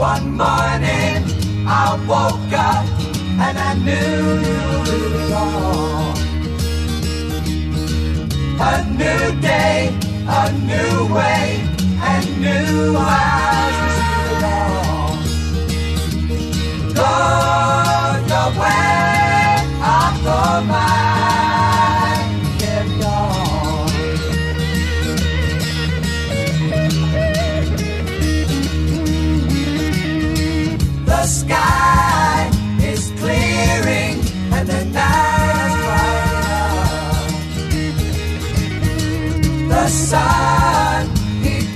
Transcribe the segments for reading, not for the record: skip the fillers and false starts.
One morning I woke up and I knew it was all. A new day, a new way, and new eyes to see it all. Go the way of the mind kept on. The sky is clearing and the night is bright enough. The sun, he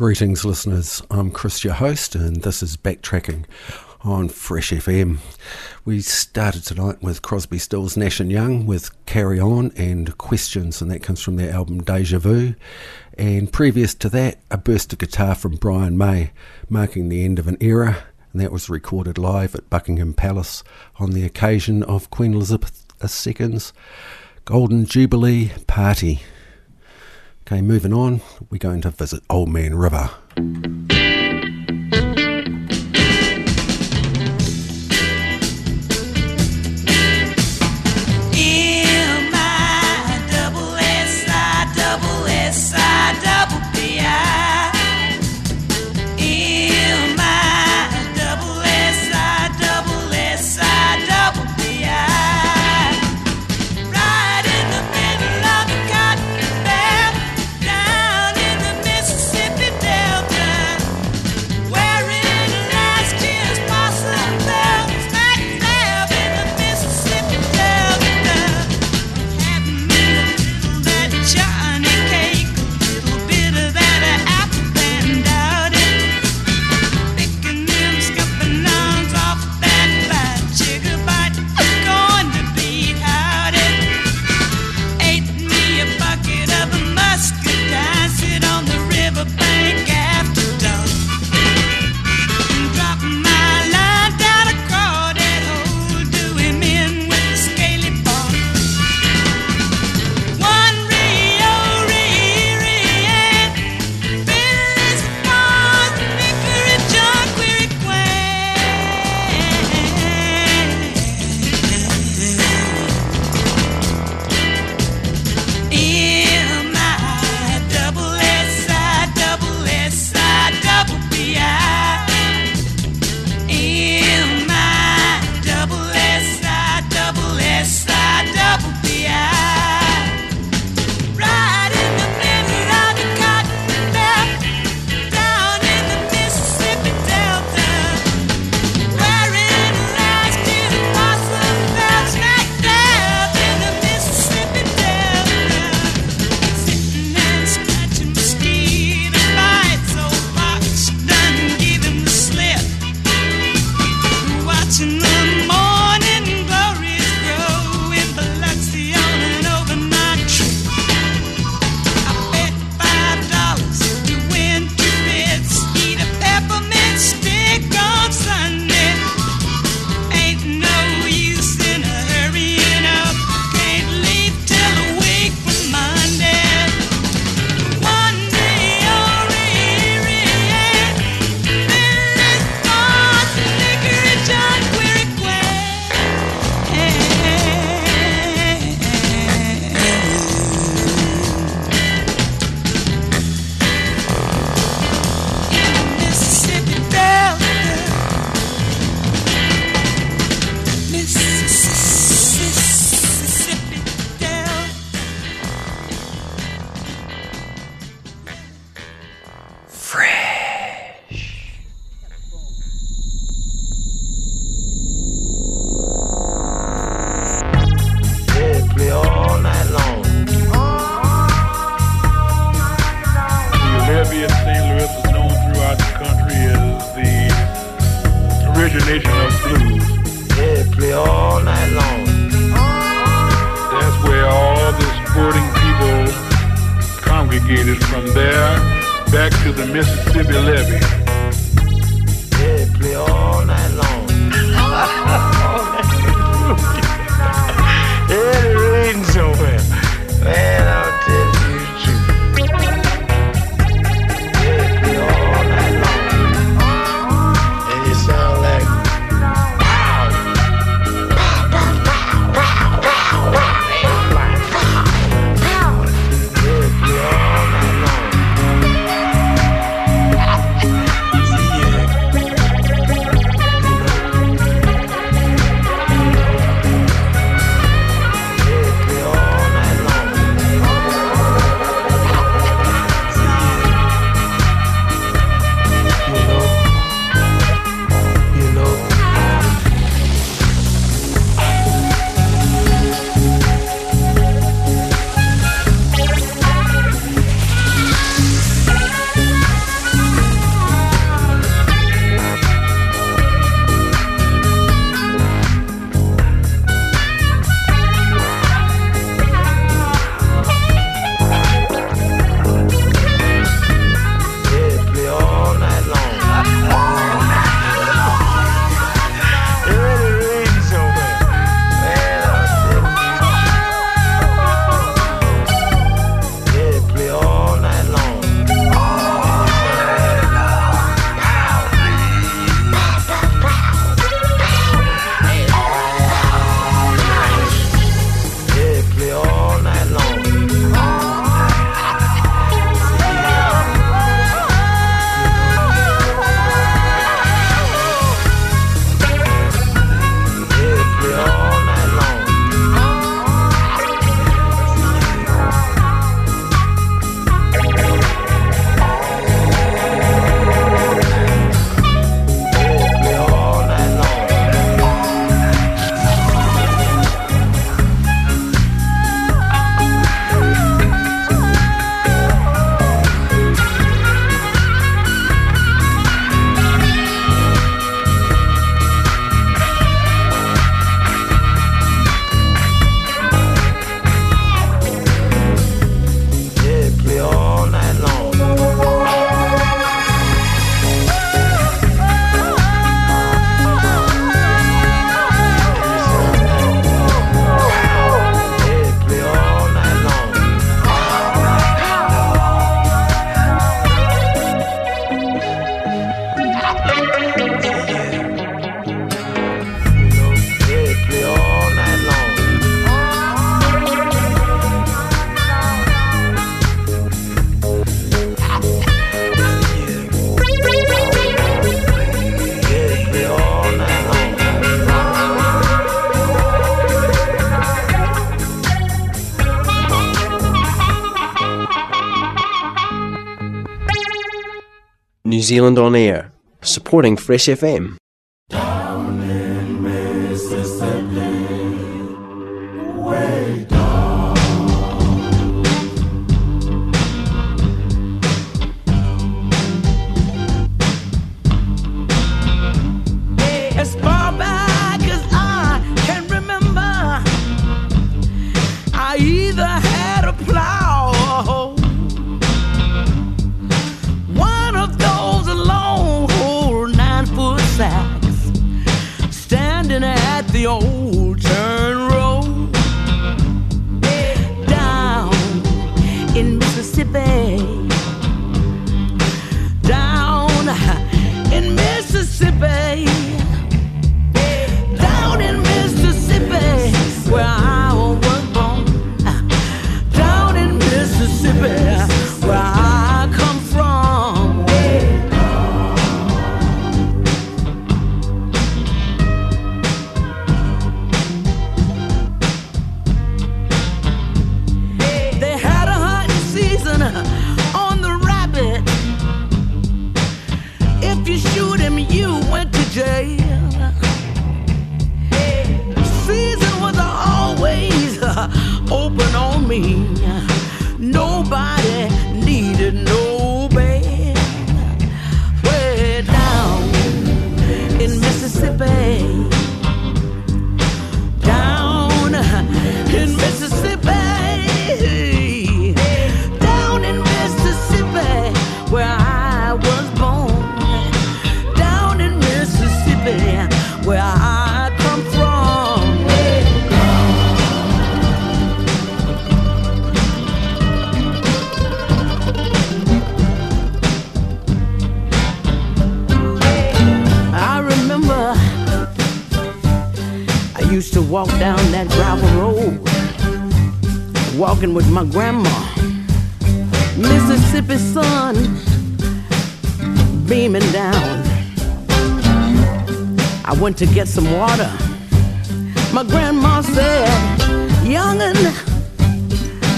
Greetings, listeners. I'm Chris, your host, and this is Backtracking on Fresh FM. We started tonight with Crosby, Stills, Nash & Young with Carry On and Questions, and that comes from their album Deja Vu. And previous to that, a burst of guitar from Brian May, marking the end of an era, and that was recorded live at Buckingham Palace on the occasion of Queen Elizabeth II's Golden Jubilee Party. Okay, moving on, we're going to visit Old Man River. New Zealand On Air, supporting Fresh FM. Down in Mississippi, way down. As far back as I can remember, I either had a plow or a hoe. Standing at the old turn road, down in Mississippi, down in Mississippi, down in Mississippi, where I was born, down in Mississippi, where I come from. You went to jail. Season was always open on me. Nobody needed no bail. Way down in Mississippi, down in Mississippi, down in Mississippi, where I was born. Where I come from, I remember I used to walk down that gravel road, walking with my grandma. Mississippi sun beaming down. I went to get some water. My grandma said, "Young'un,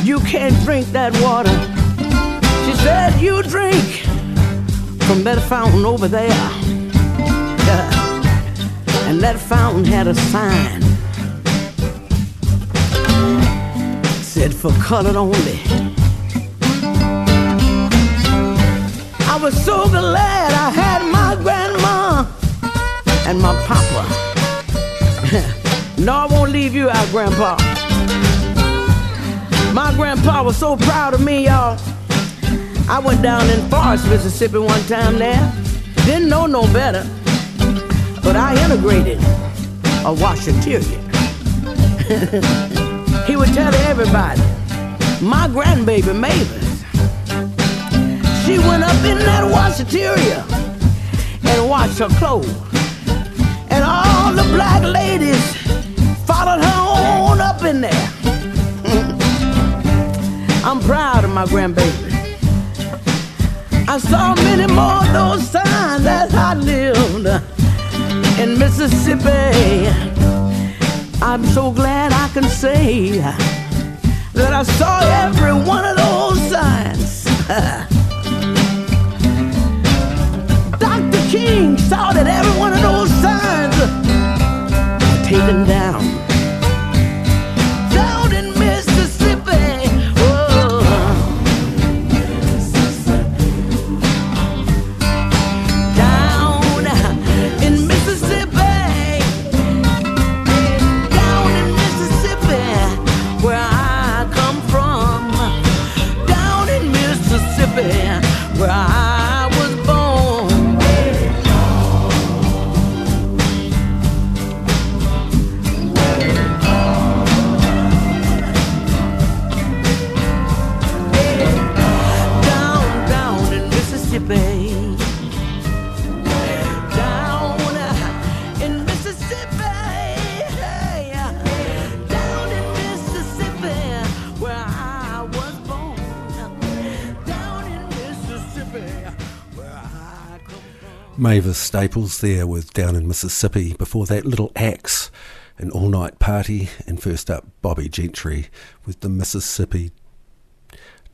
you can't drink that water." She said, "You drink from that fountain over there." And that fountain had a sign. It said, "For colored only." I was so glad I had my grandma and my papa. No, I won't leave you out, Grandpa. My grandpa was so proud of me, y'all. I went down in Forest, Mississippi one time there. Didn't know no better, but I integrated a washaterian. He would tell everybody, my grandbaby Mavis, she went up in that washateria and washed her clothes. And all the black ladies followed her on up in there. I'm proud of my grandbaby. I saw many more of those signs as I lived in Mississippi. I'm so glad I can say that I saw every one of those signs. Dr. King saw that every one of those signs taken down. Down in Mississippi, whoa. Down in Mississippi, down in Mississippi, where I come from. Down in Mississippi, where I was born. Mavis Staples there with Down in Mississippi. Before that, Little Axe, An All Night Party, and first up, Bobby Gentry with the Mississippi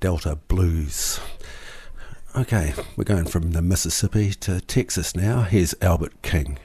Delta Blues. Okay, we're going from the Mississippi to Texas now. Here's Albert King.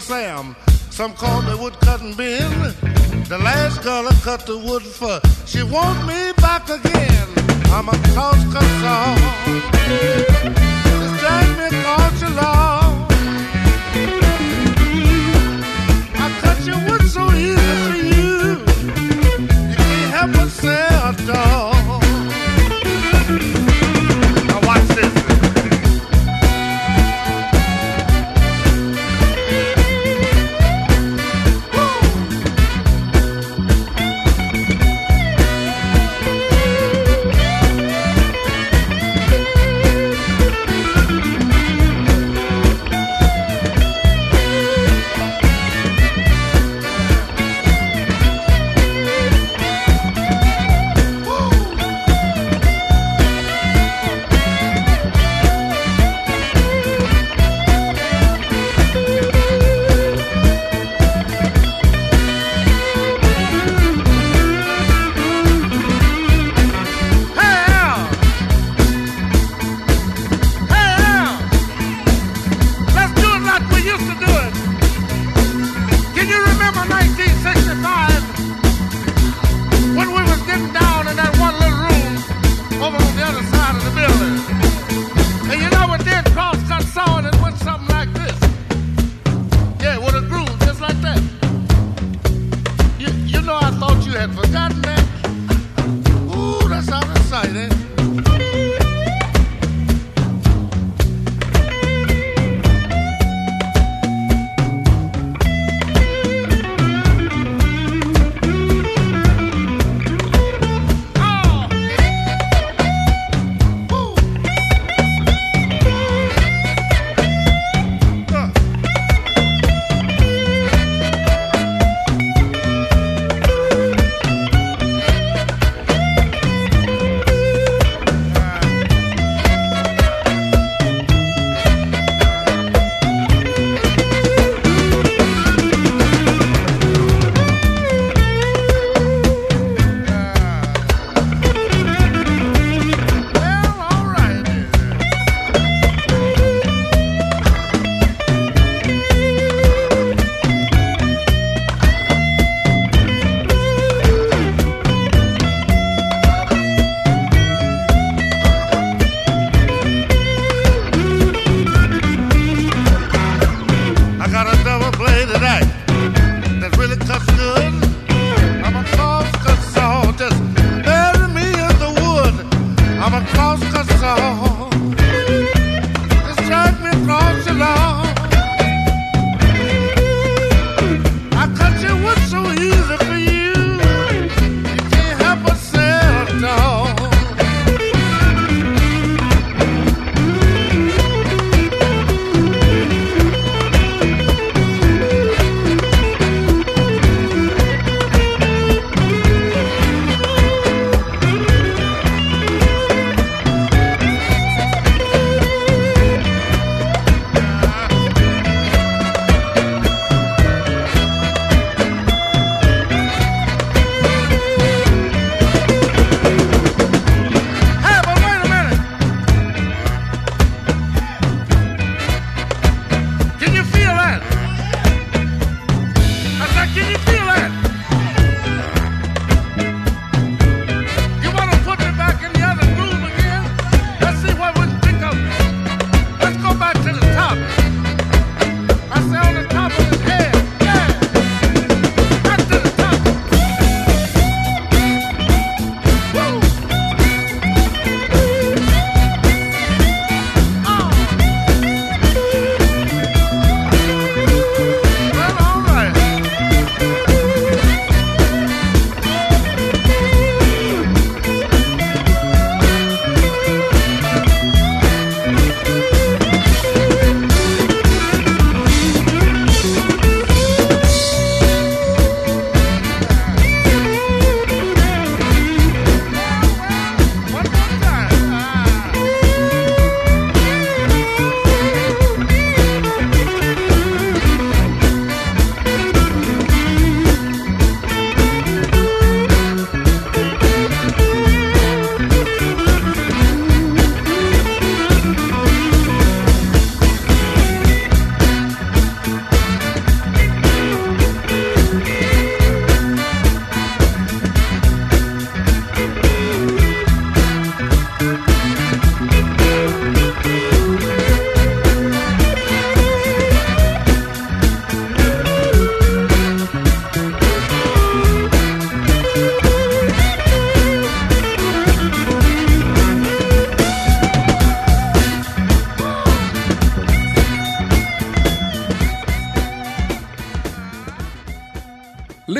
Sam, some call me woodcutting Ben. The last girl I cut the wood for, she want me back again. I'm a crosscut saw. Just drag me across your lawn. I cut your wood so easy for you. You can't help but say a dog.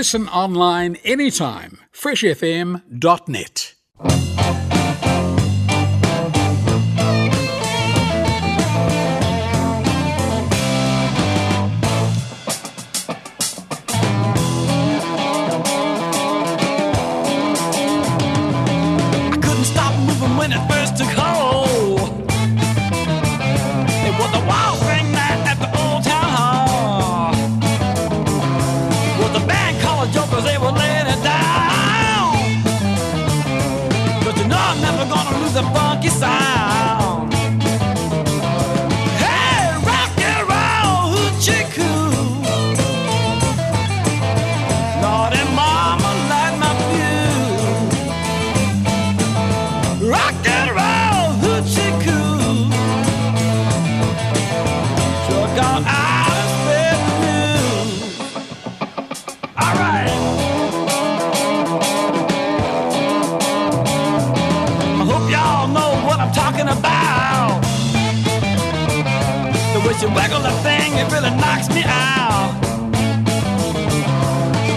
Listen online anytime. freshfm.net. You waggle the thing, it really knocks me out.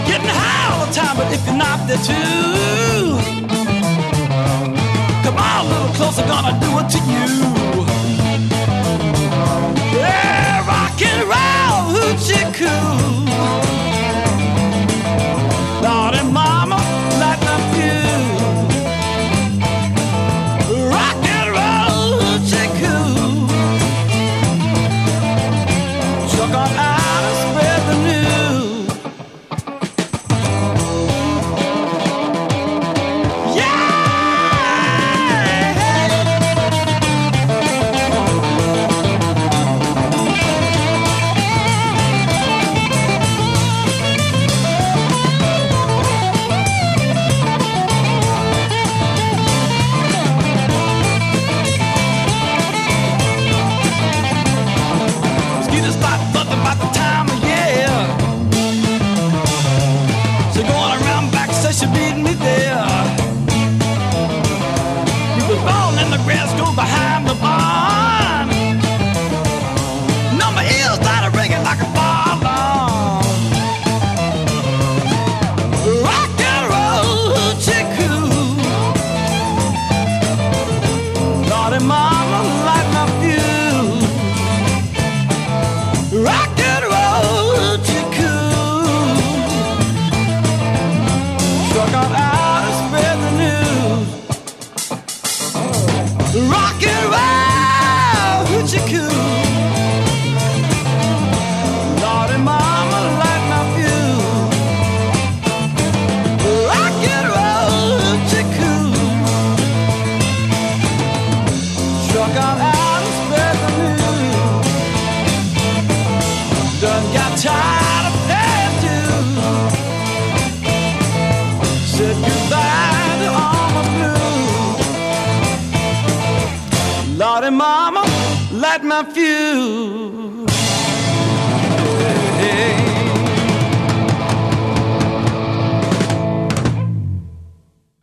Getting high all the time, but if you're not there too, come on a little closer, gonna do it to you. Yeah, rock and roll, hoochie koo. Lord and mama, light my fuse.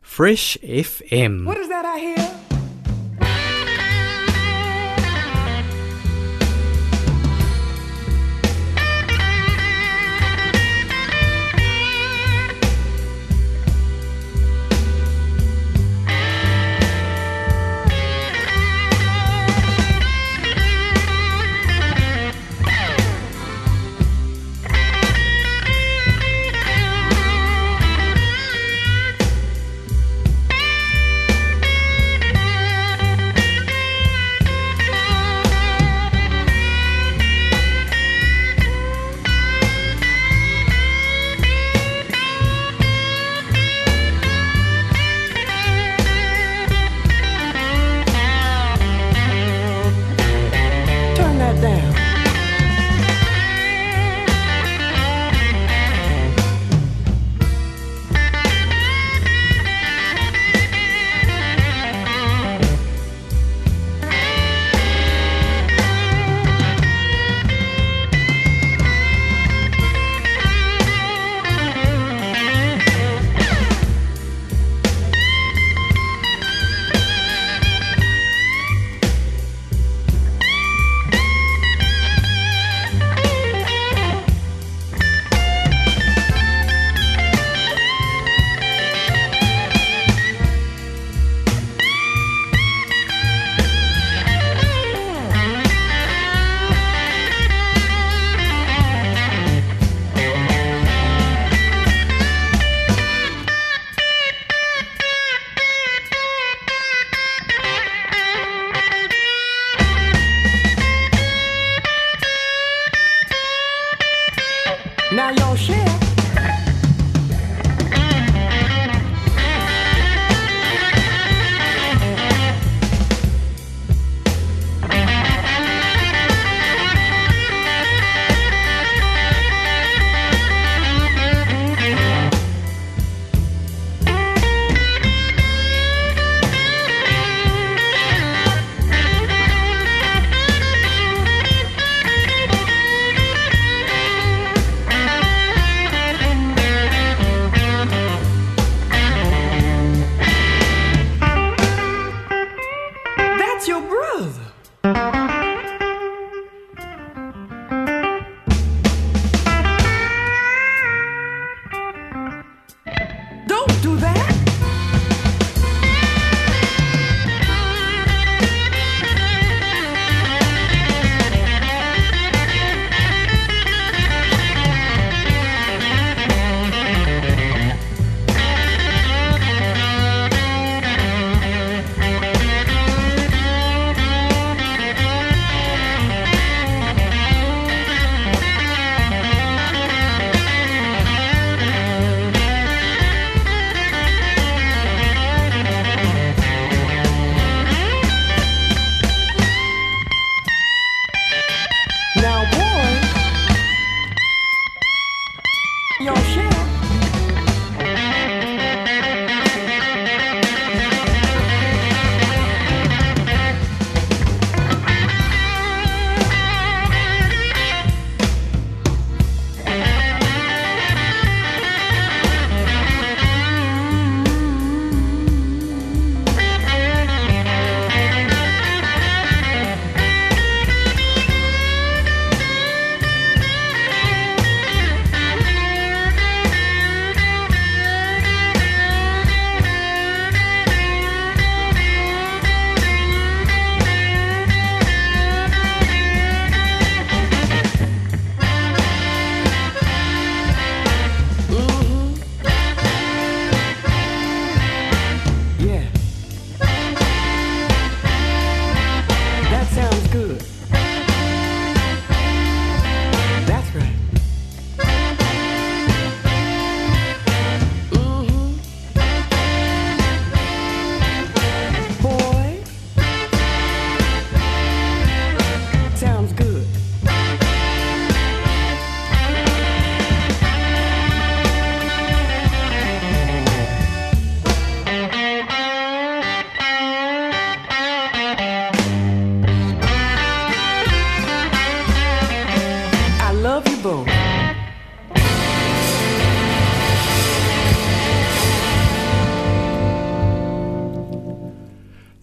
Fresh FM. What is that I hear? Now y'all share.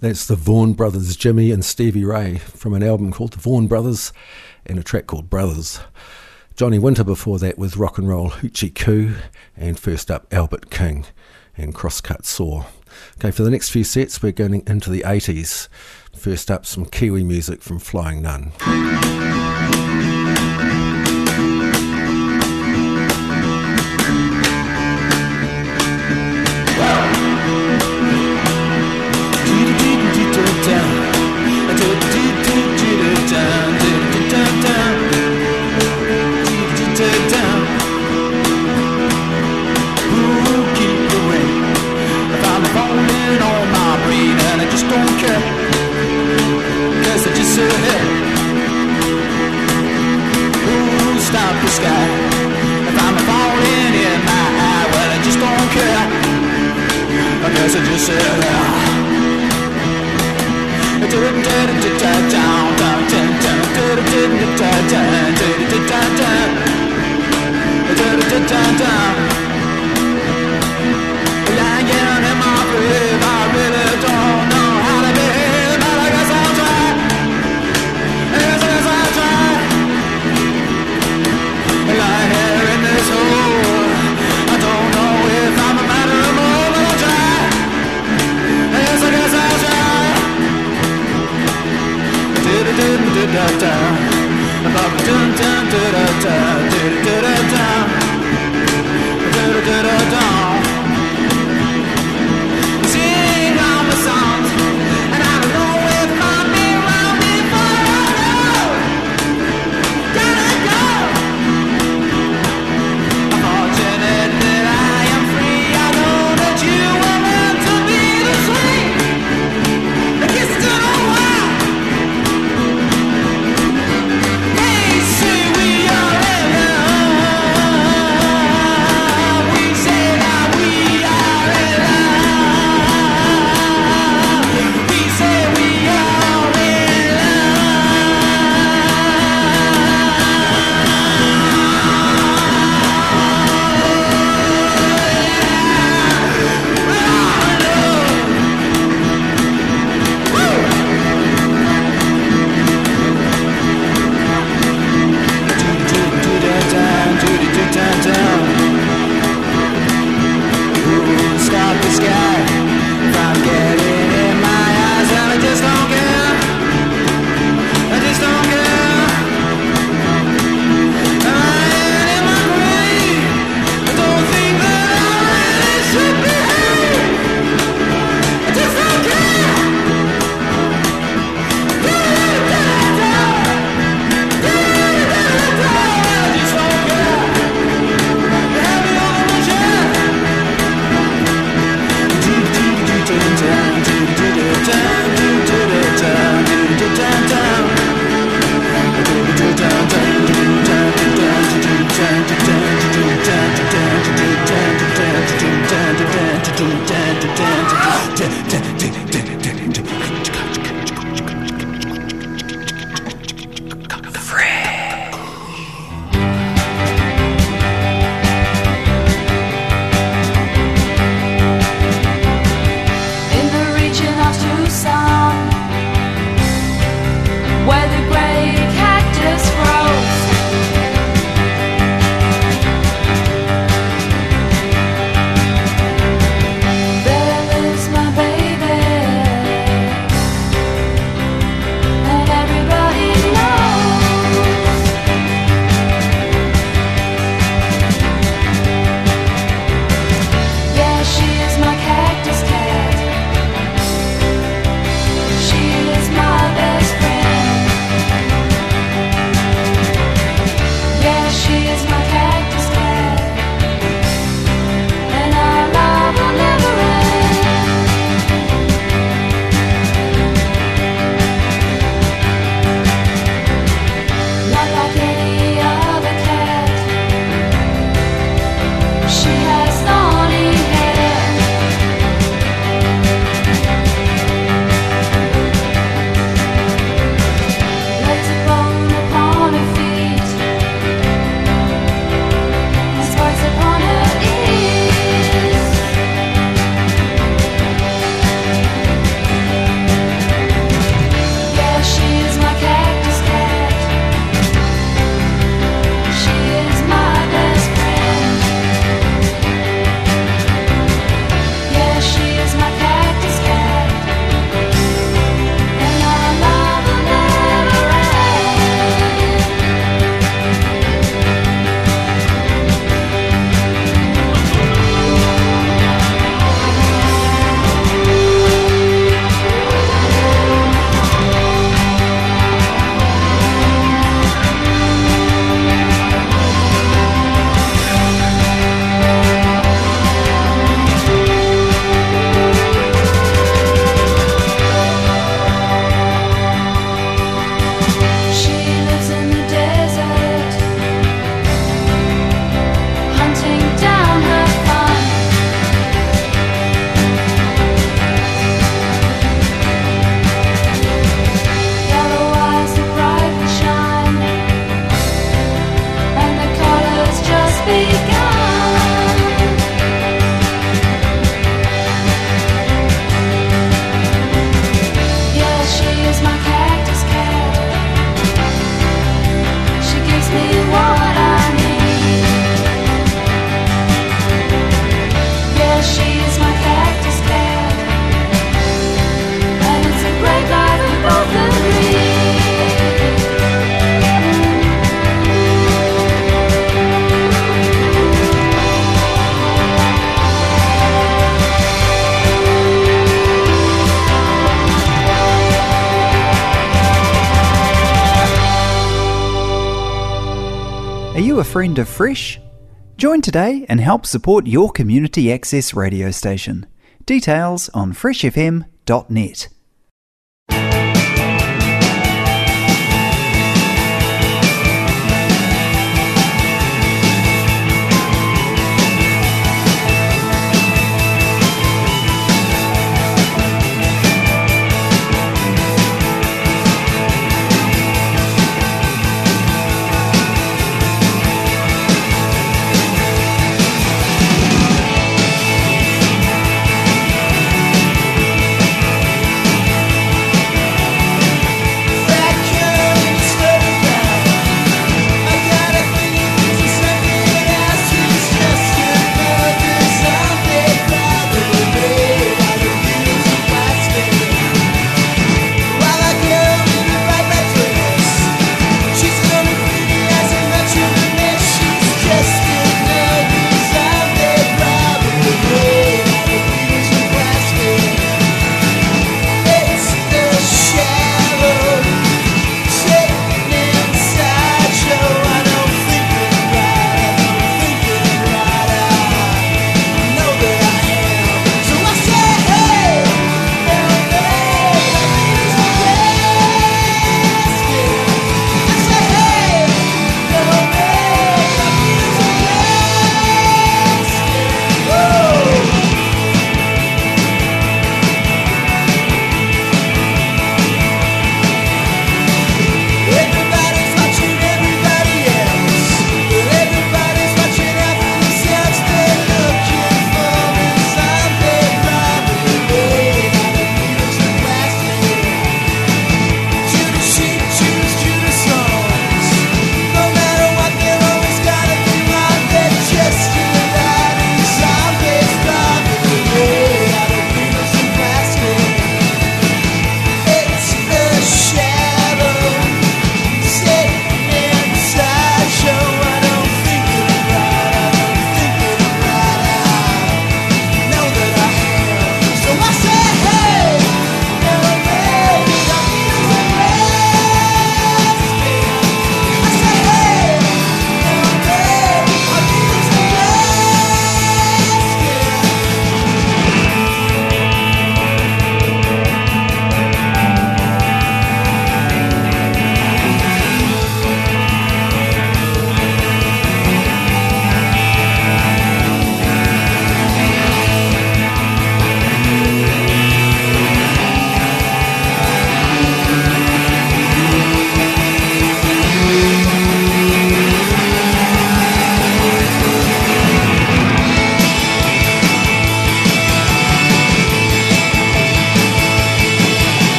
That's the Vaughan Brothers, Jimmy and Stevie Ray, from an album called The Vaughan Brothers and a track called Brothers. Johnny Winter before that with rock and roll Hoochie Koo, and first up Albert King and Crosscut Saw. Okay, for the next few sets we're going into the 80s. First up some Kiwi music from Flying Nun. About Are you a friend of Fresh? Join today and help support your community access radio station. Details on freshfm.net.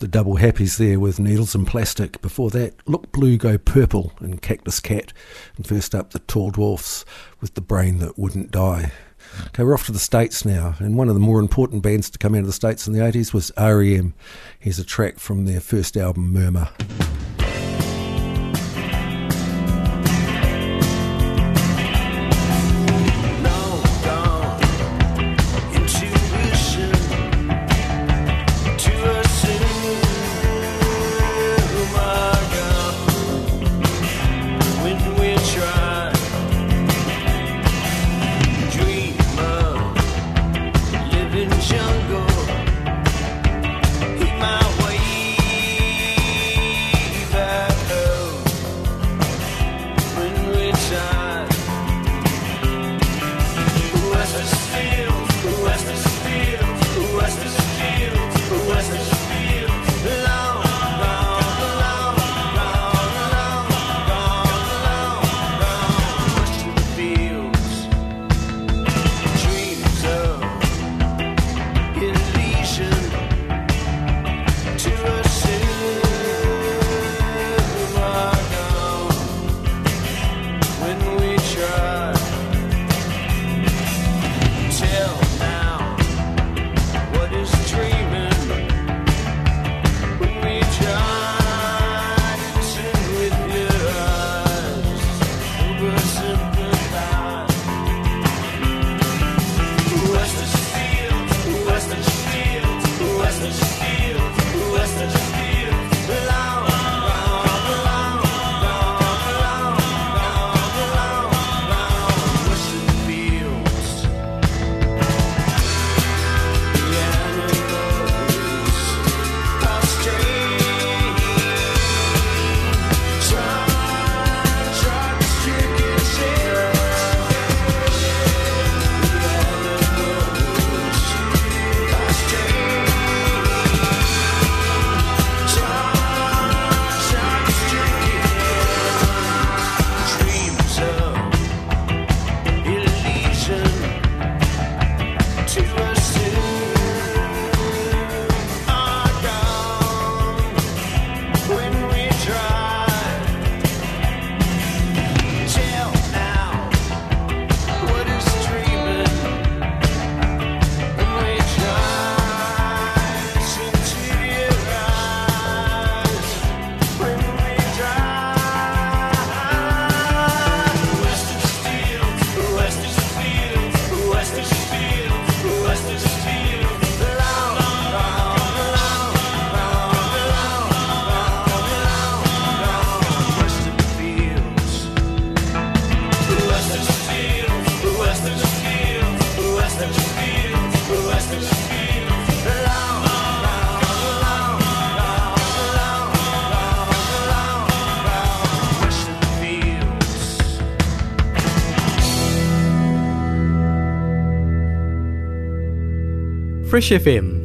The double happies there with Needles and Plastic. Before that, Look Blue Go Purple and Cactus Cat. And first up, the Tall Dwarfs with The Brain That Wouldn't Die. Okay, we're off to the States now, and one of the more important bands to come out of the States in the 80s was REM. Here's a track from their first album, Murmur. Fresh FM.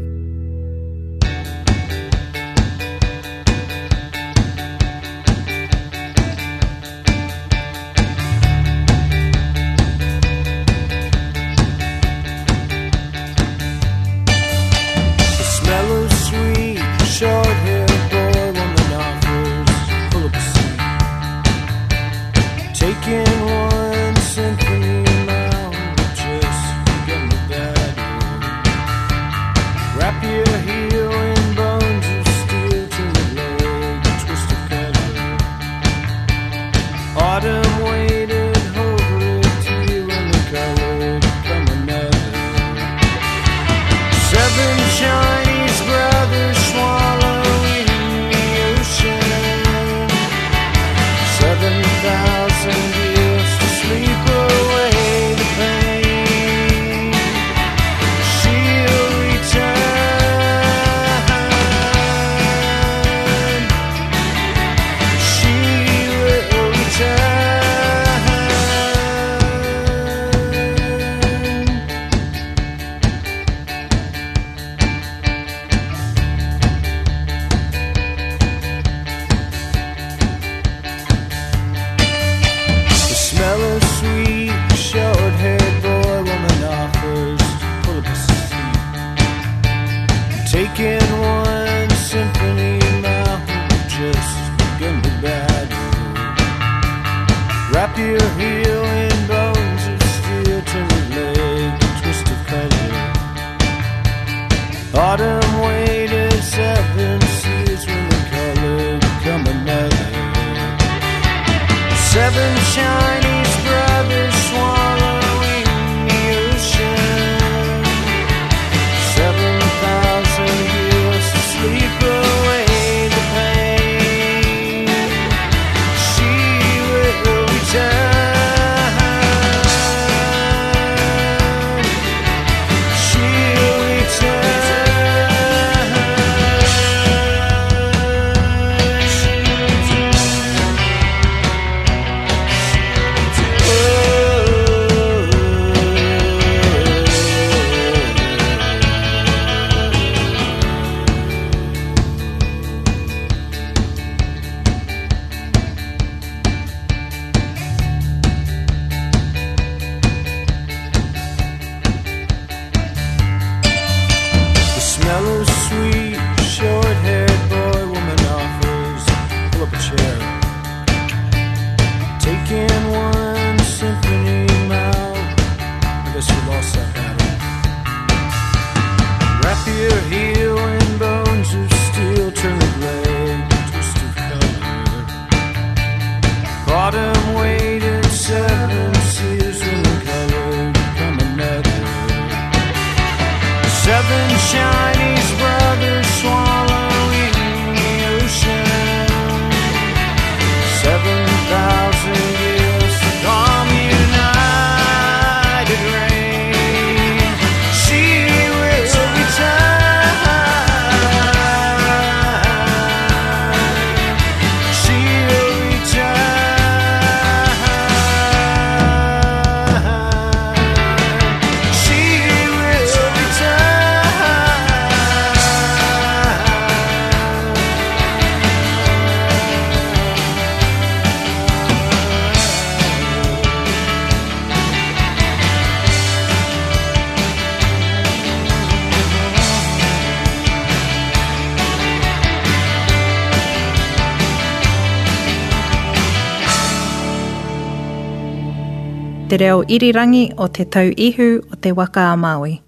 te reo irirangi o te tau ihu o te waka Māui.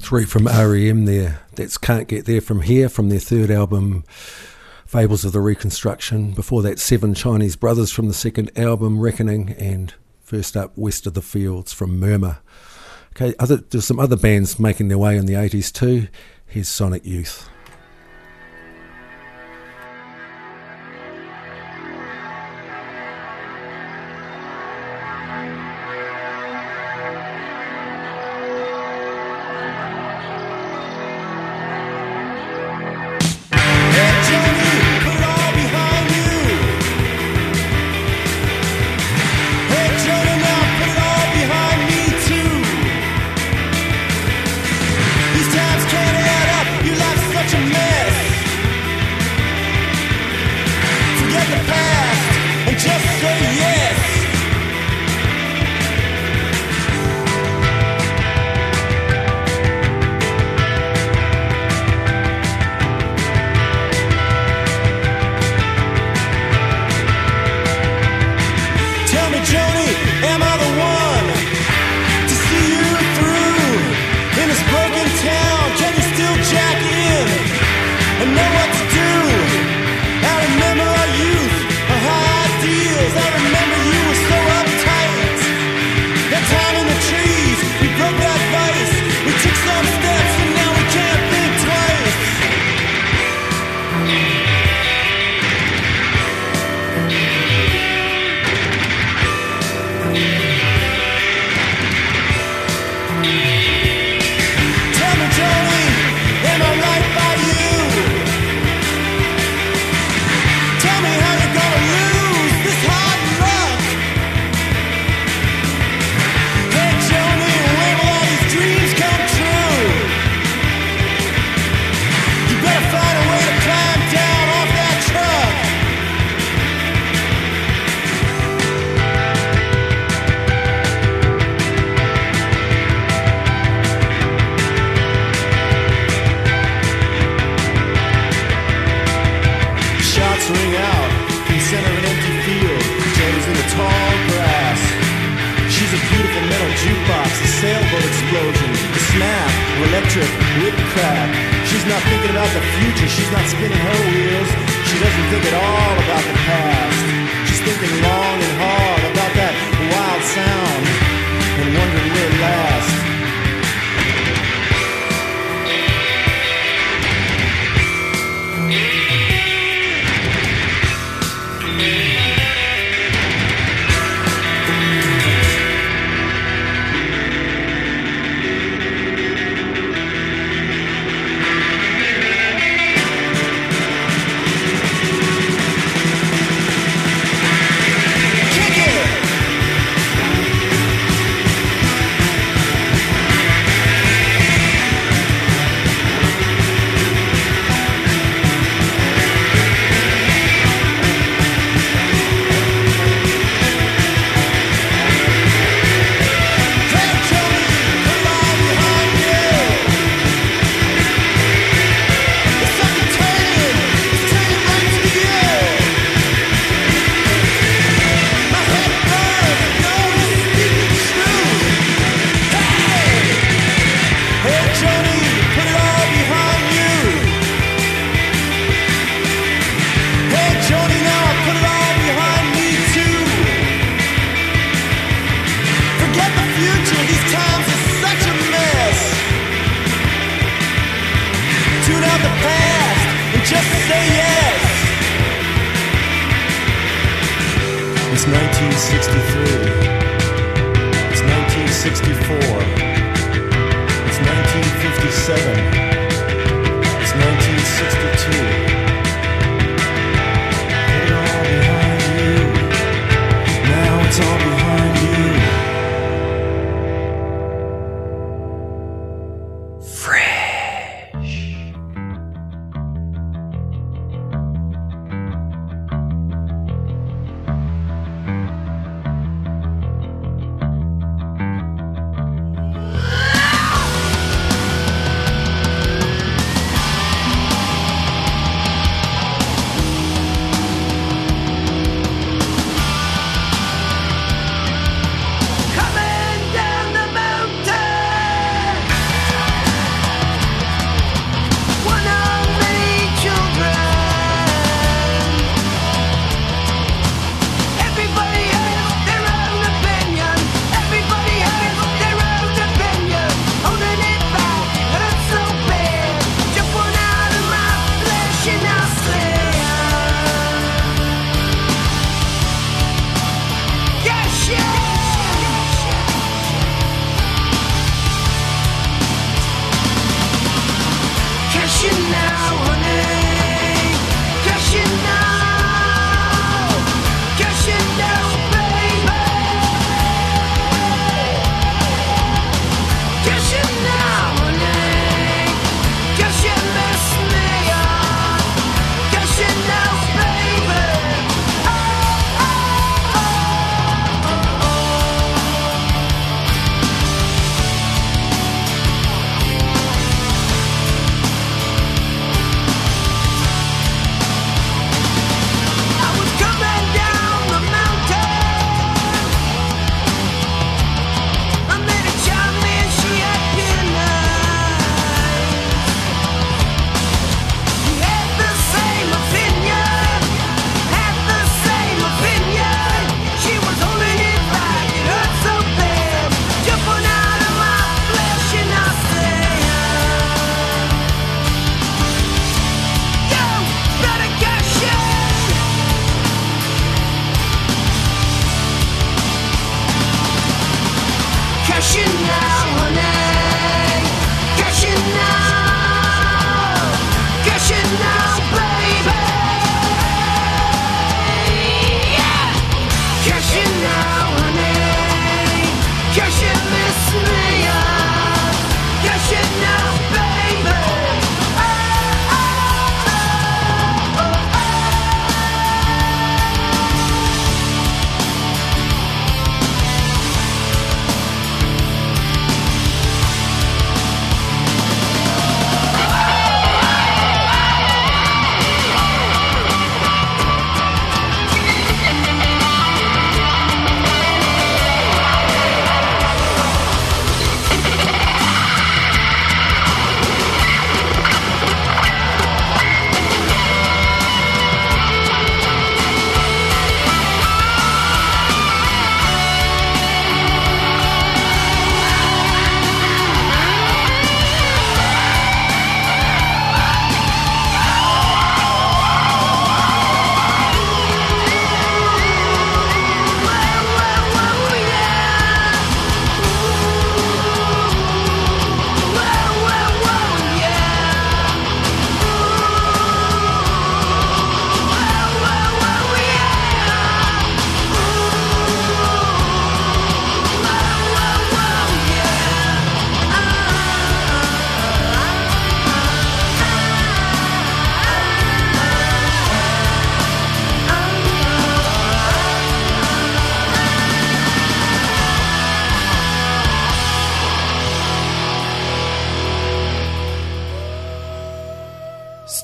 Three from REM there. That's Can't Get There From Here from their third album, Fables of the Reconstruction. Before that, Seven Chinese Brothers from the second album, Reckoning. And first up, West of the Fields from Murmur. Okay, there's some other bands making their way in the 80s too. Here's Sonic Youth. the snap, electric whip crack. She's not thinking about the future, she's not spinning her wheels. She doesn't think at all about the past. She's thinking long and hard about that wild sound and wondering where it lasts.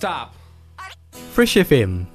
Stop. Fresh FM.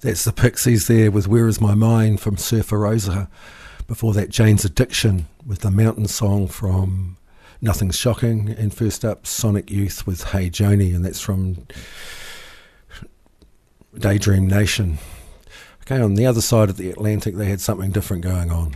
That's the Pixies there with Where Is My Mind from Surfer Rosa. Before that, Jane's Addiction with the Mountain Song from Nothing's Shocking. And first up, Sonic Youth with Hey Joni, and that's from Daydream Nation. Okay, on the other side of the Atlantic, they had something different going on.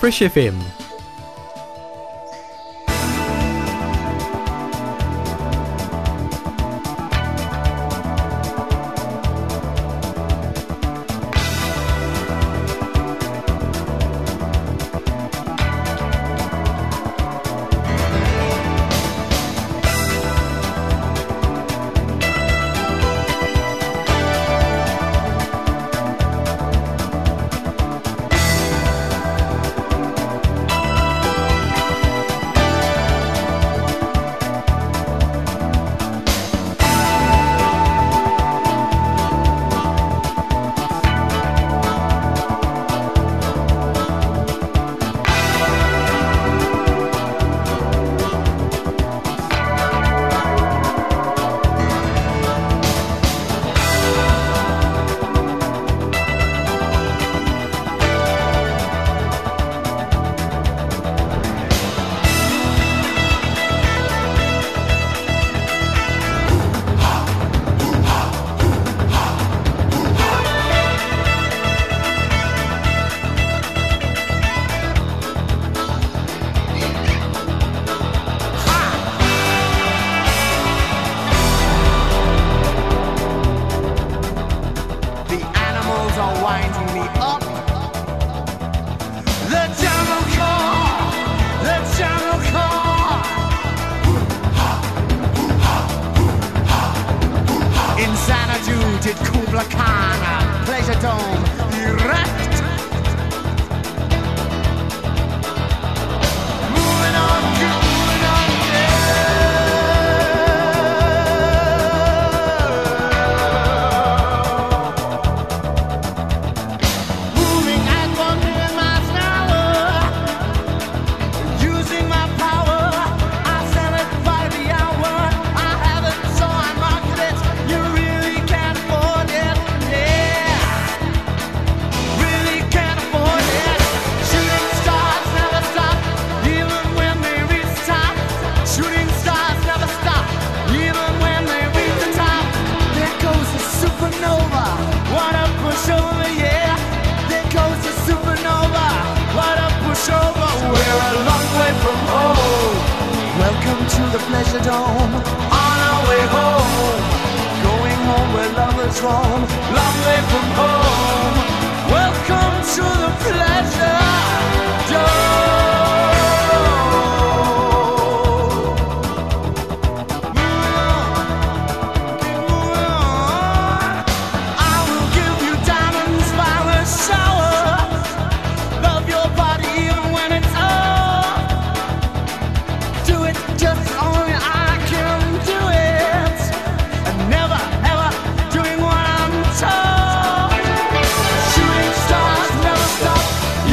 Fresh FM.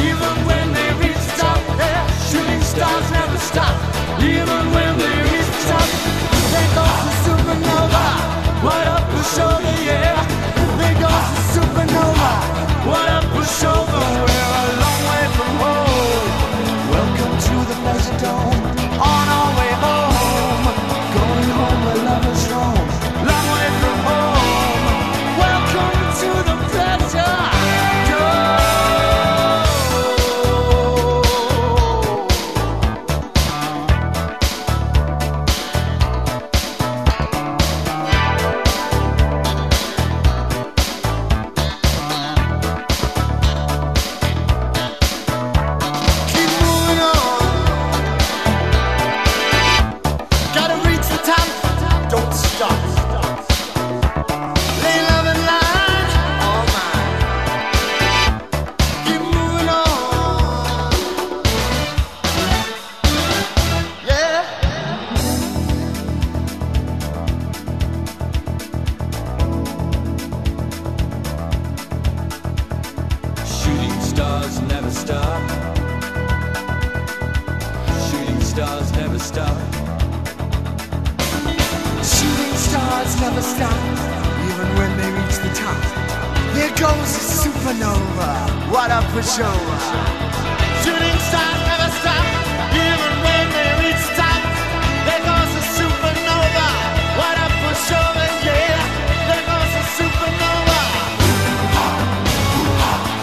Even never stop, even when they reach the top. Here goes a supernova, what a pushover. Shooting stars never stop, even when they reach the top. There goes a supernova, what a pushover, yeah. There goes a supernova.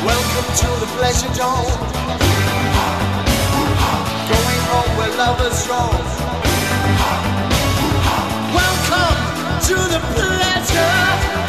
Welcome to the Pleasure Dome. Going home where lovers roam. To the pleasure dome.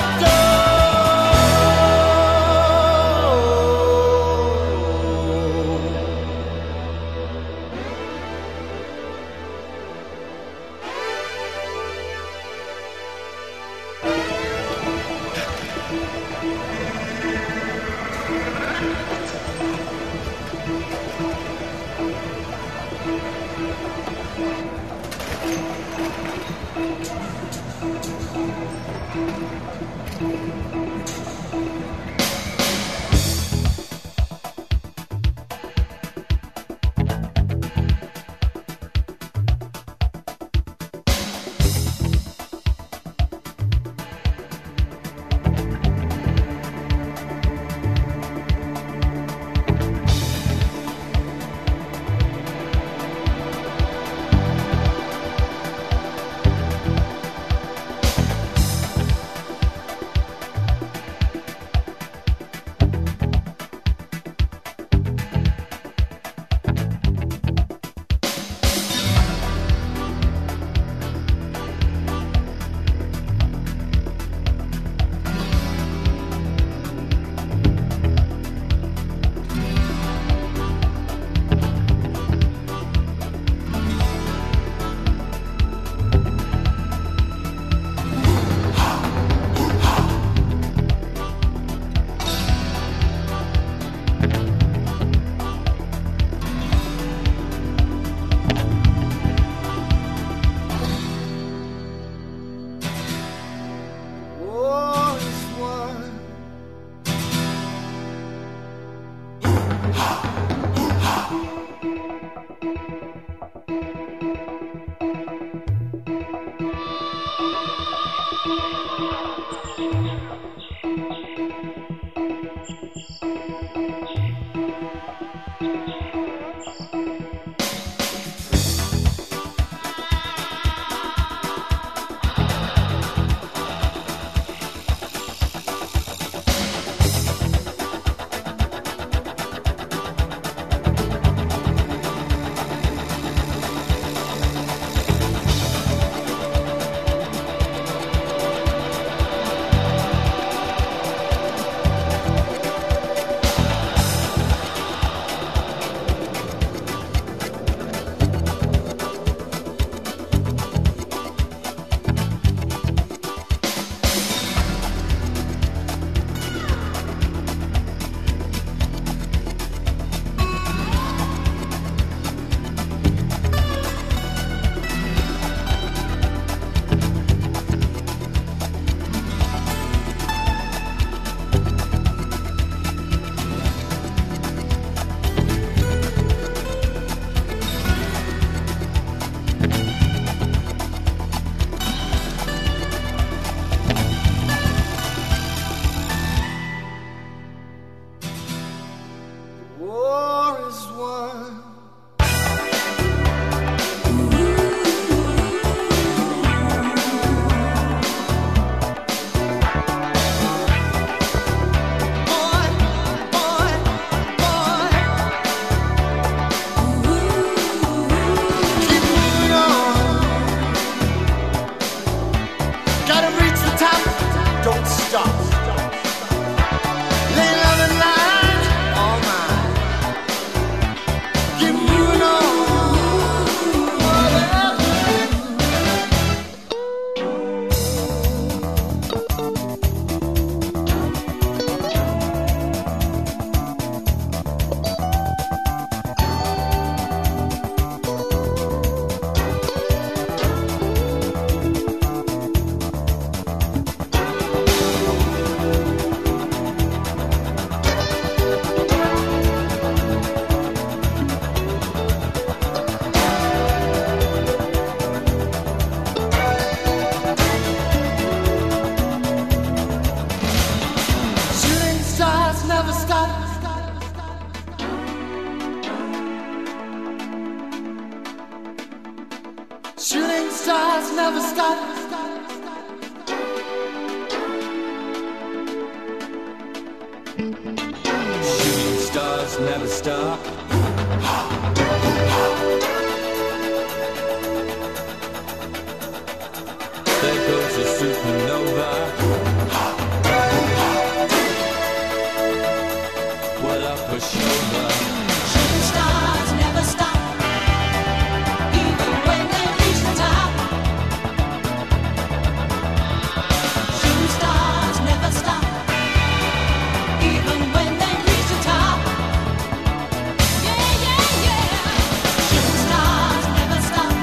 Shooting stars never stop. There goes a supernova. Well up her shoulder. Shooting stars never stop, even when they reach the top. Shooting stars never stop, even when they reach the top. Yeah, yeah, yeah. Shooting stars never stop,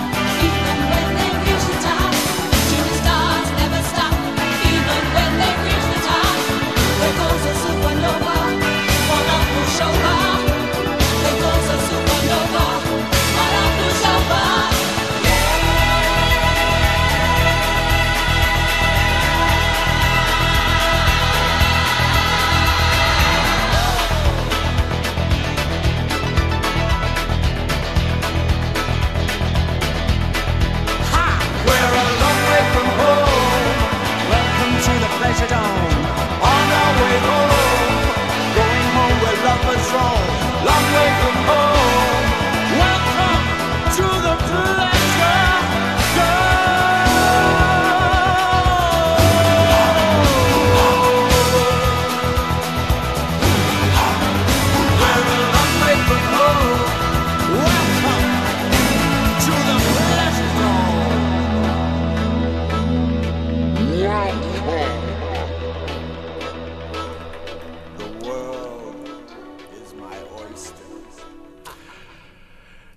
even when they reach the top. Shooting stars never stop, even when they reach the top. There goes a supernova, one up will show up. There goes a supernova, one up will show up. We're a long way from home. Welcome to the Pleasure Dome. On our way home, going home where lovers roam. Long way from home. Welcome to the Pleasure Dome. We're a long way from home. Welcome to the Pleasure Dome. The world is my oyster.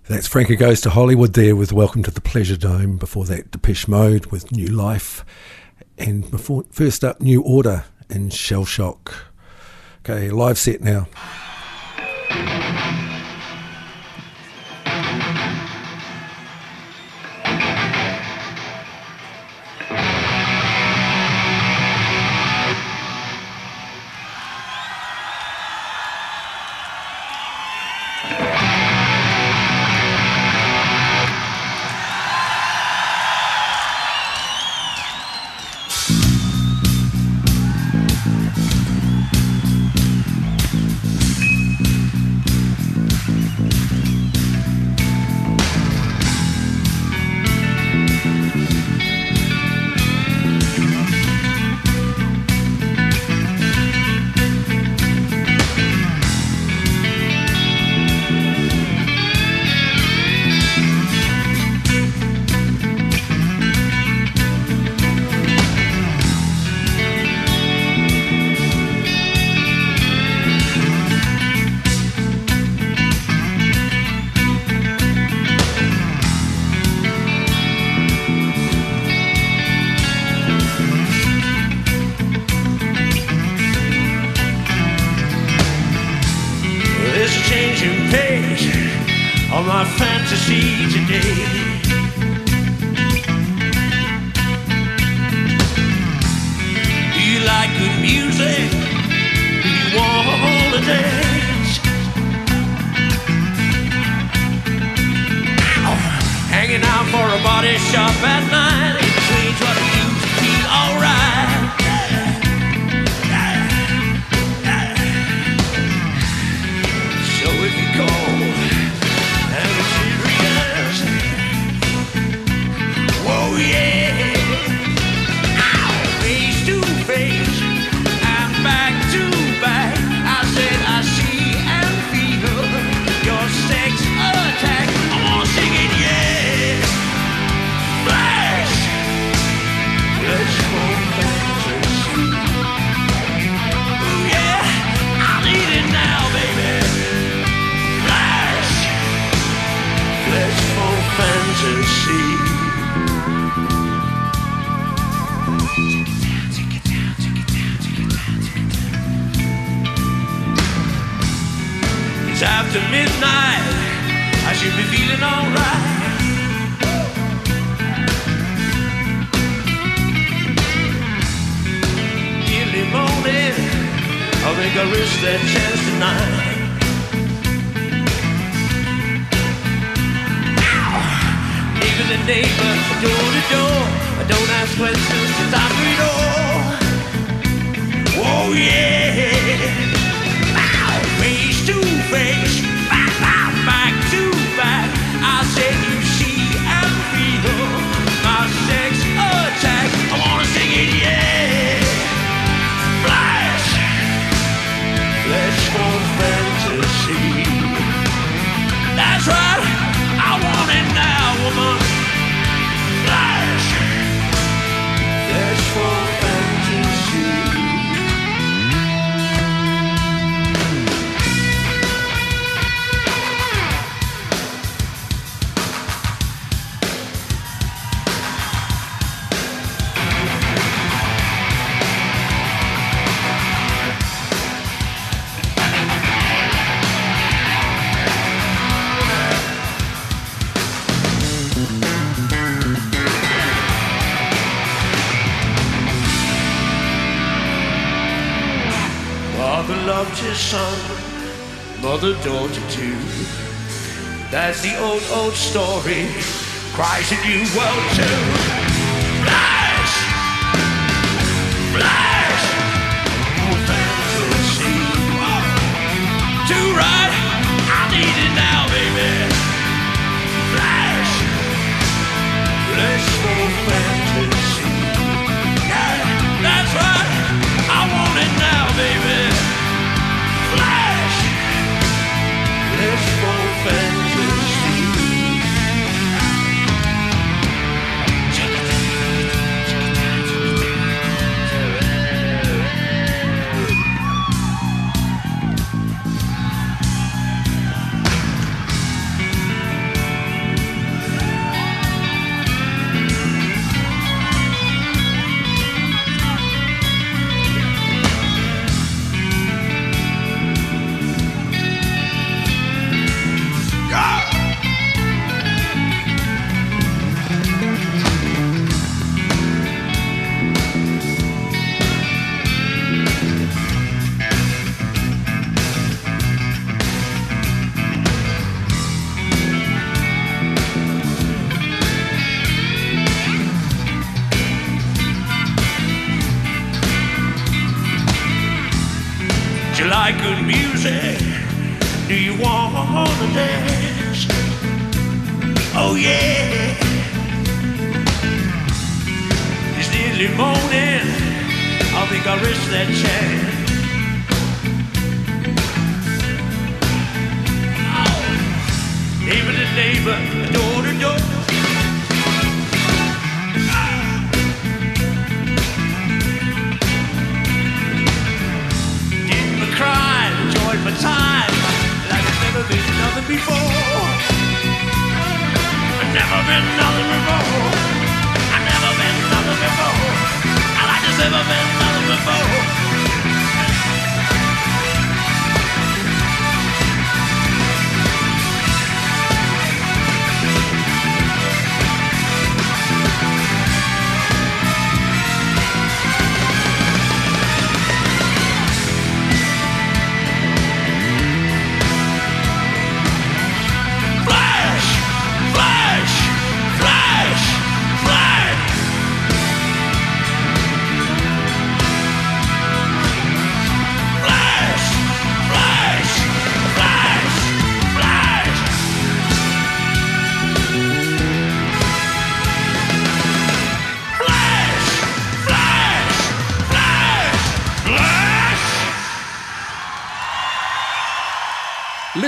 That's Frankie Goes to Hollywood there with Welcome to the Pleasure Dome. Before that, Depeche Mode with New Life. And before, first up, New Order in Shell Shock. Okay, live set now. There's a changing page on my fantasy today. Do you like good music? Do you want to dance? Ow. Hanging out for a body shop at night. In between, try to do to feel alright. It's after midnight, I should be feeling alright. Early morning, I think I'll risk that chance tonight. Neighbor to neighbor, door to door, I don't ask questions, 'cause I know it all. Oh yeah! Father loved his son, mother, daughter too. That's the old, old story. Christ and you will too. Flash! Flash! More fans will see. Too right! I need it now, baby. Flash! Flash more fans will see. Yeah, that's right! I want it now, baby. Flash! Flash more fans will see.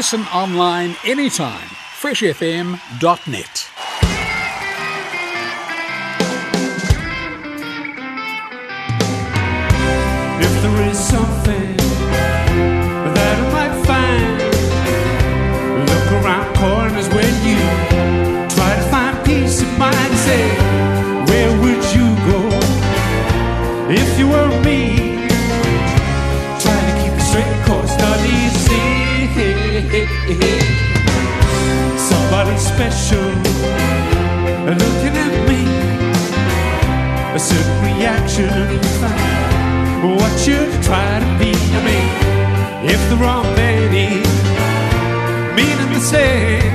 Listen online anytime, freshfm.net. If there is something that I might find, look around corners when you try to find peace of mind. Say, where would you go if you were me? Trying to keep a straight course, not easy. Somebody special looking at me, a certain reaction, what you try to be. I mean, if there are many meaning the same,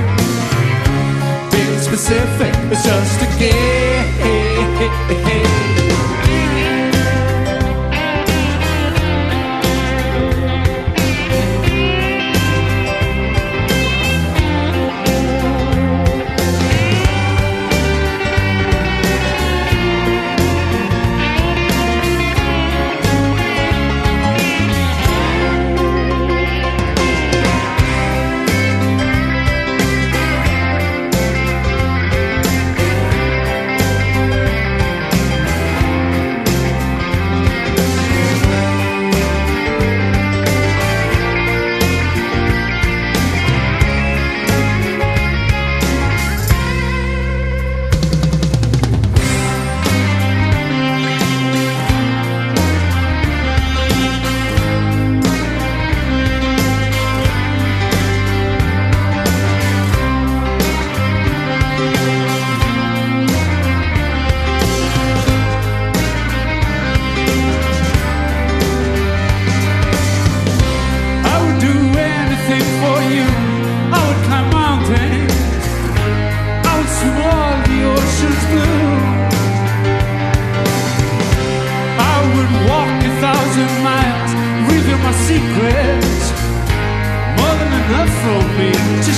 being specific is just a game.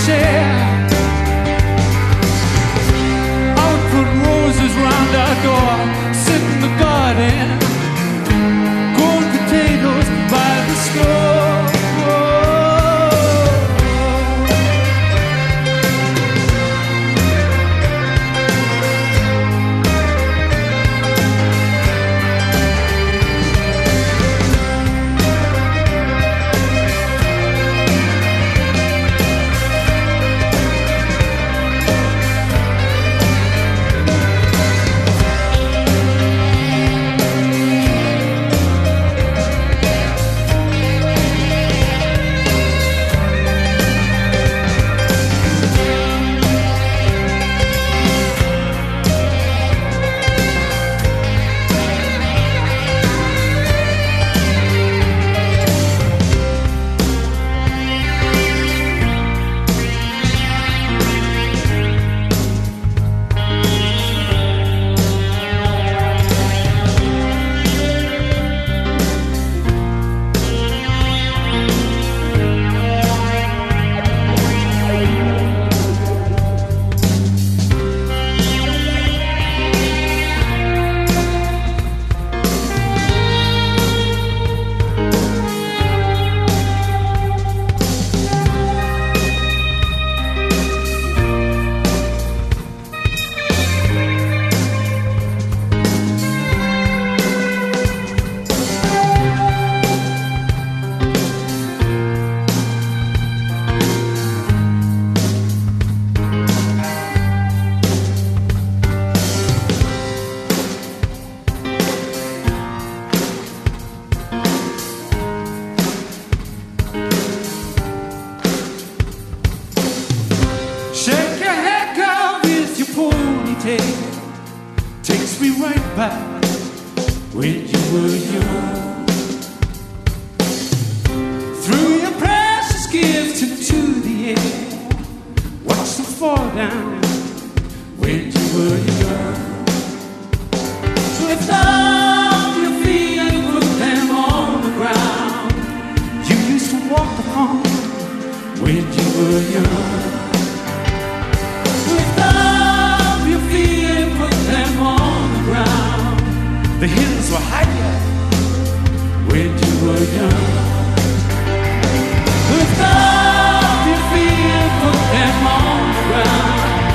share. I'll put roses round our door, sit in the garden, corn potatoes by the store. Put them on the ground.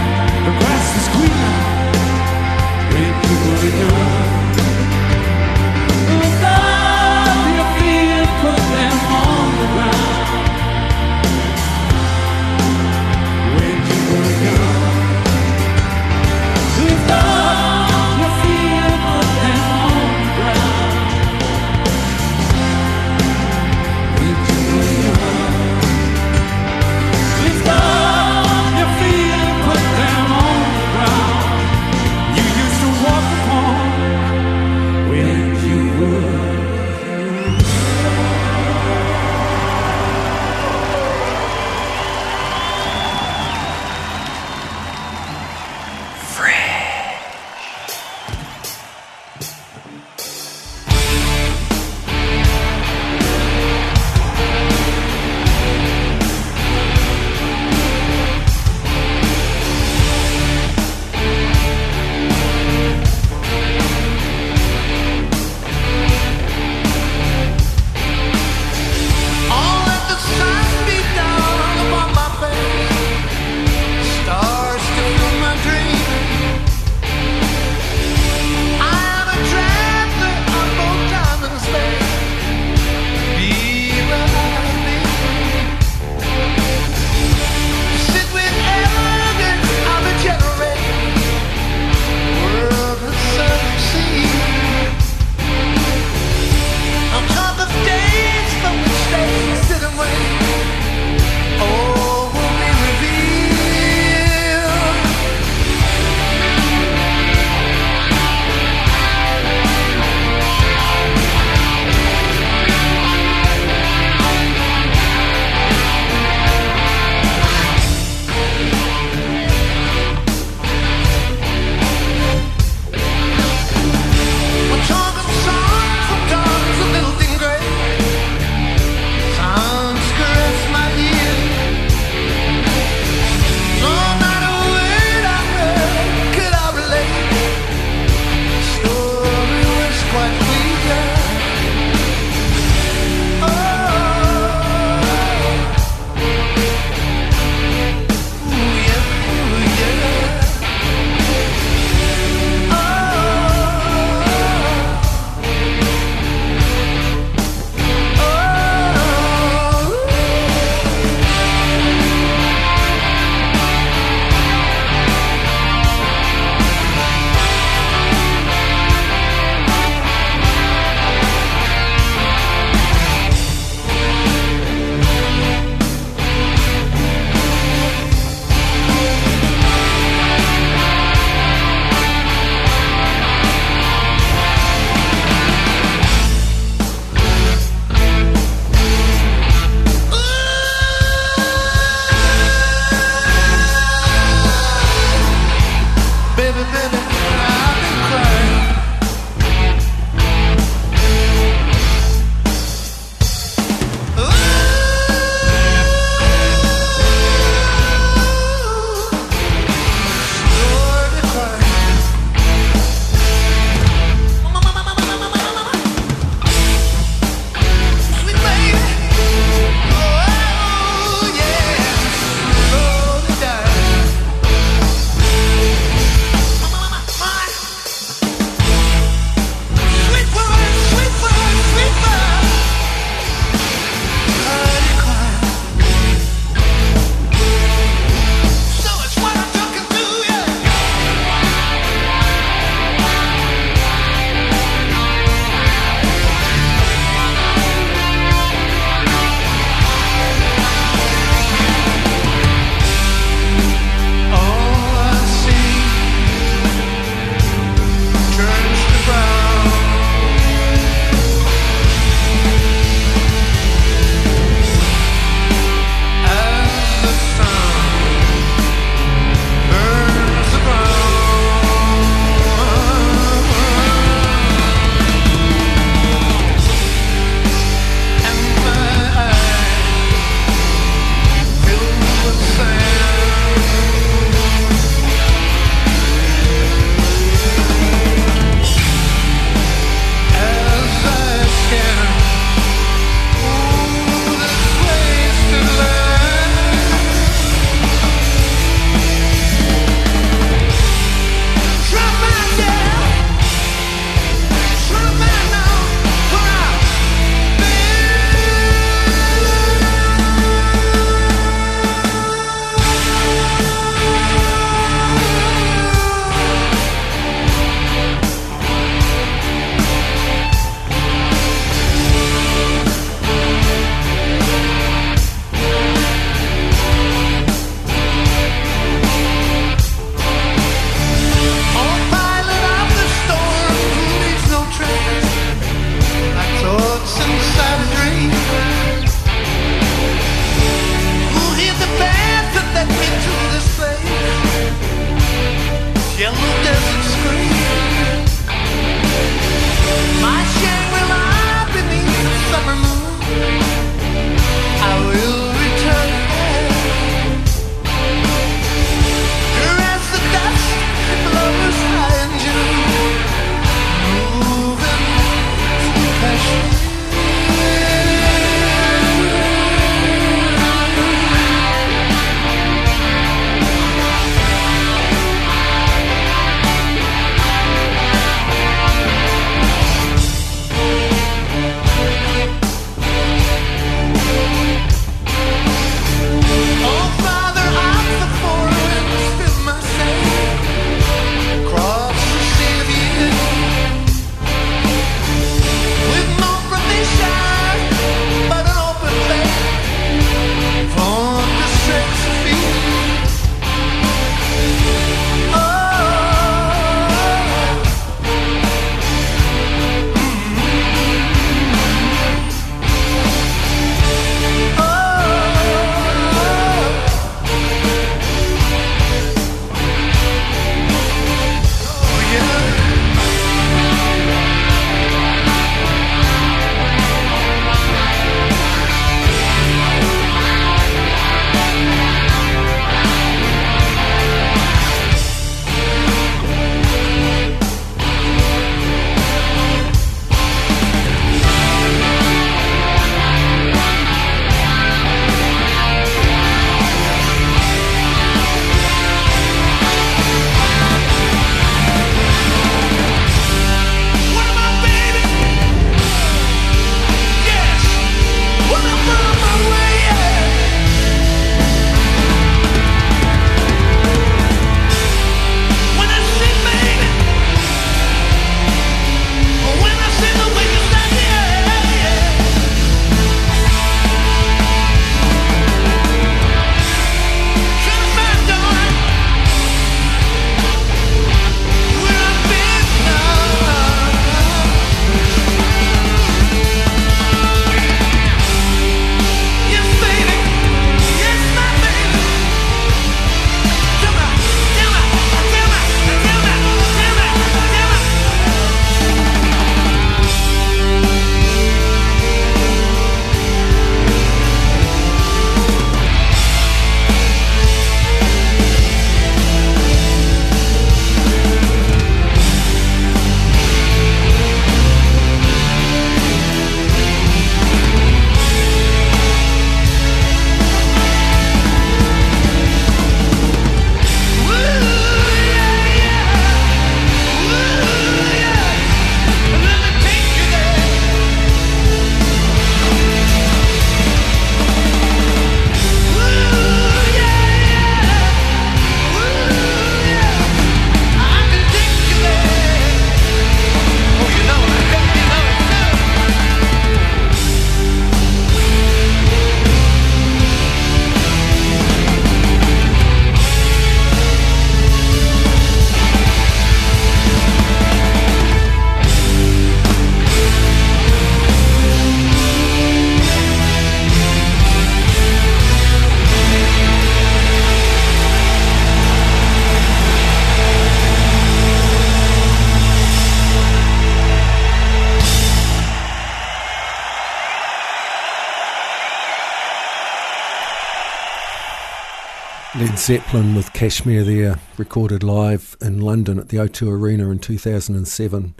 Led Zeppelin with Kashmir there, recorded live in London at the O2 Arena in 2007.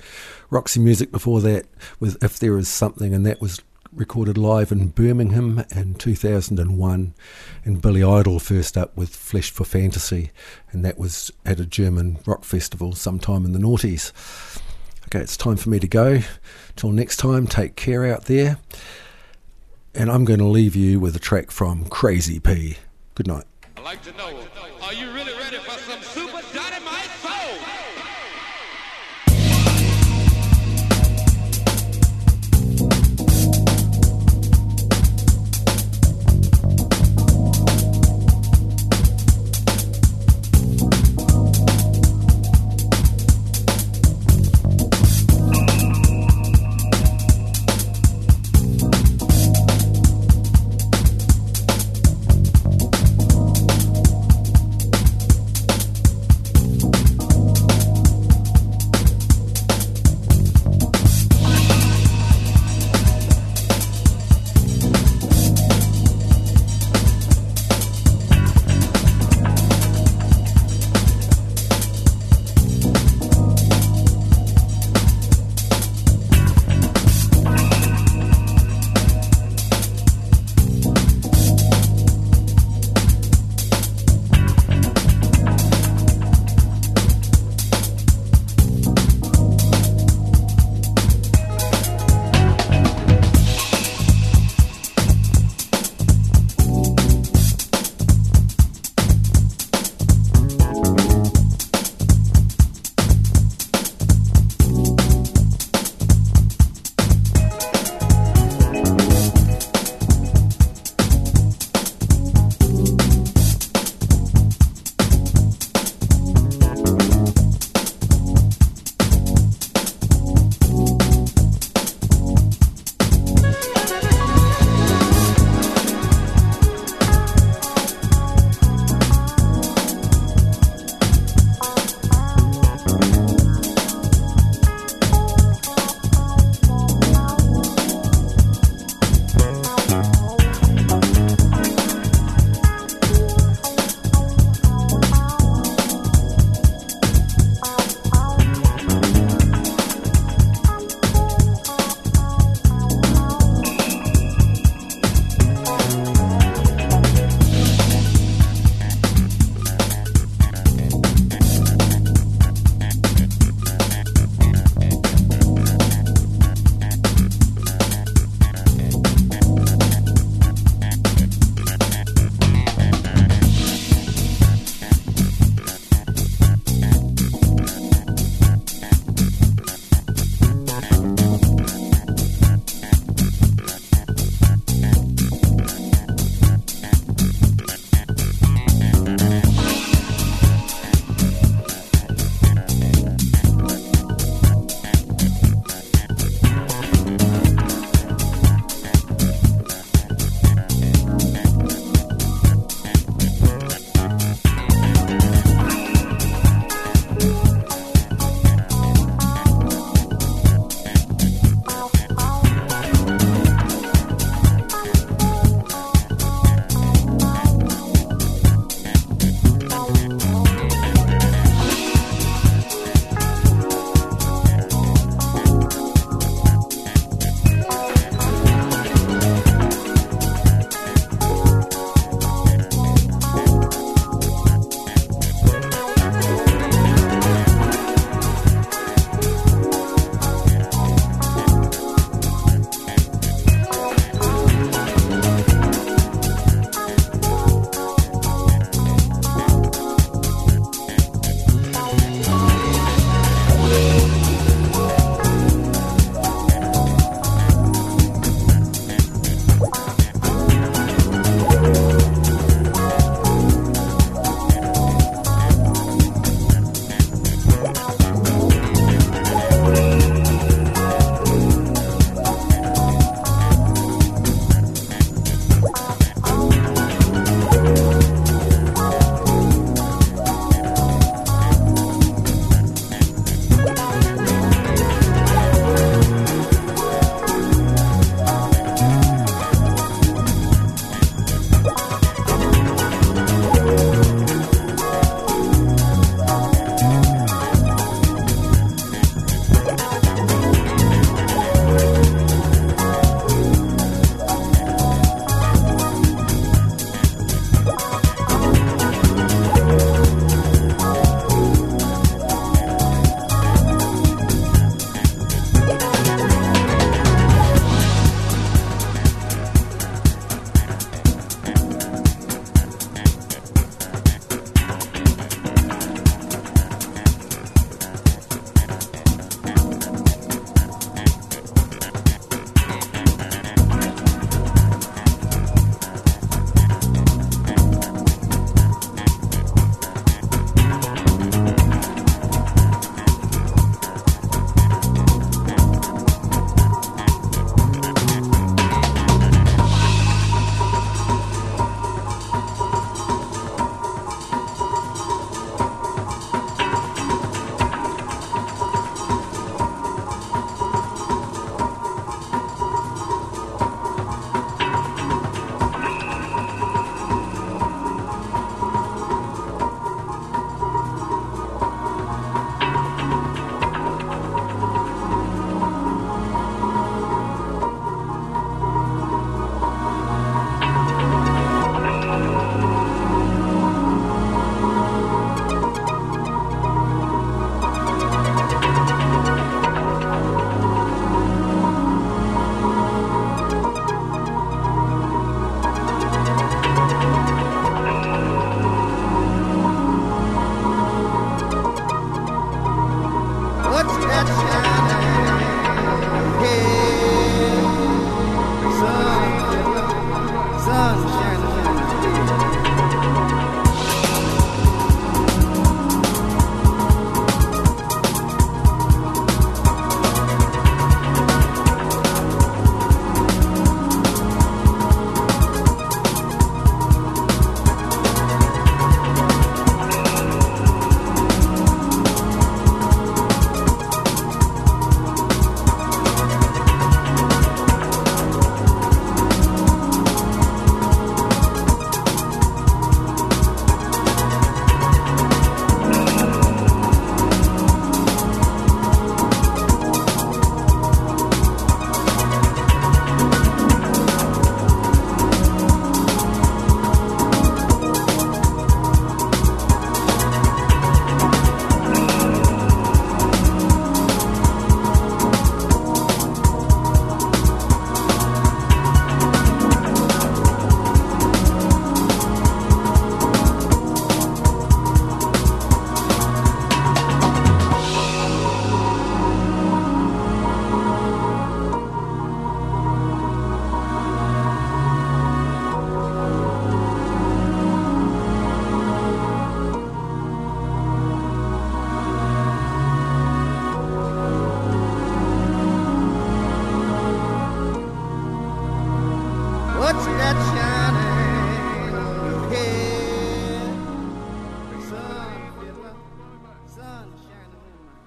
Roxy Music before that with If There Is Something, and that was recorded live in Birmingham in 2001. And Billy Idol first up with Flesh for Fantasy, and that was at a German rock festival sometime in the noughties. Okay, it's time for me to go. Till next time, take care out there. And I'm going to leave you with a track from Crazy P. Good night. I'd like to know, are you really ready for some super dynamite soul?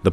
The